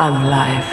I'm live.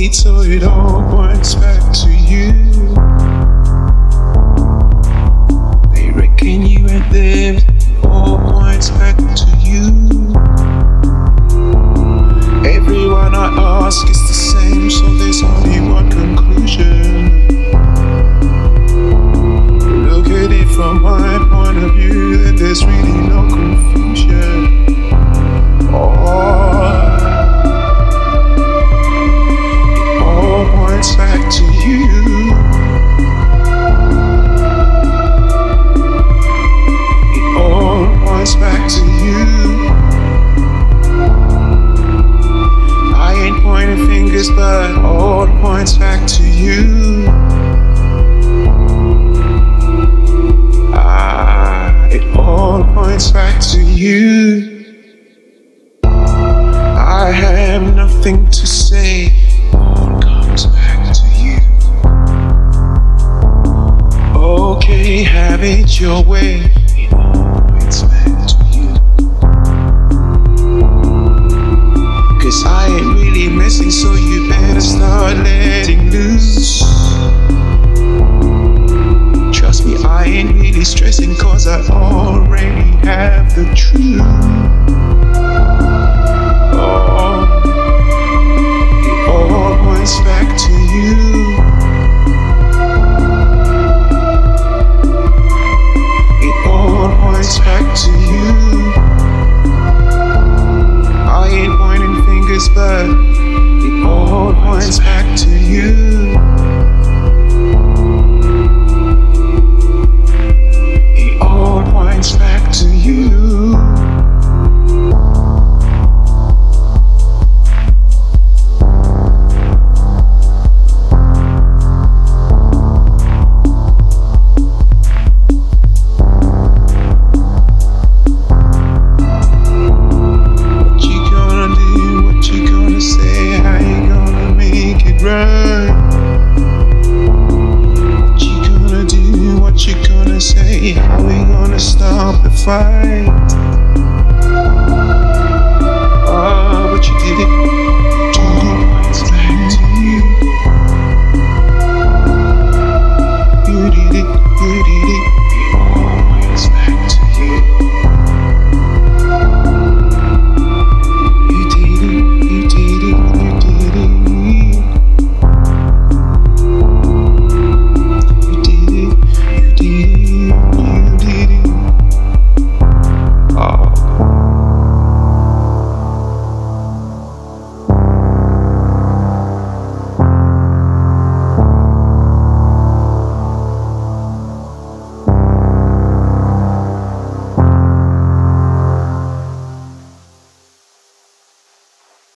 need, so it all points back to you. They reckon you and them, it all points back to you. Everyone I ask is the same, so there's only one conclusion. Look at it from my point of view, that there's really no confusion. It's back to you. It all points back to you. I ain't pointing fingers, but all points back to you. It all points back to you. I have nothing to say. Okay, have it your way. It all points back to you. 'Cause I ain't really messing, so you better start letting loose. Trust me, I ain't really stressing, 'cause I already have the truth. Oh, it all points back to you. Back to you. I ain't pointing fingers, but it all points back to you. It all points back to you. Bye.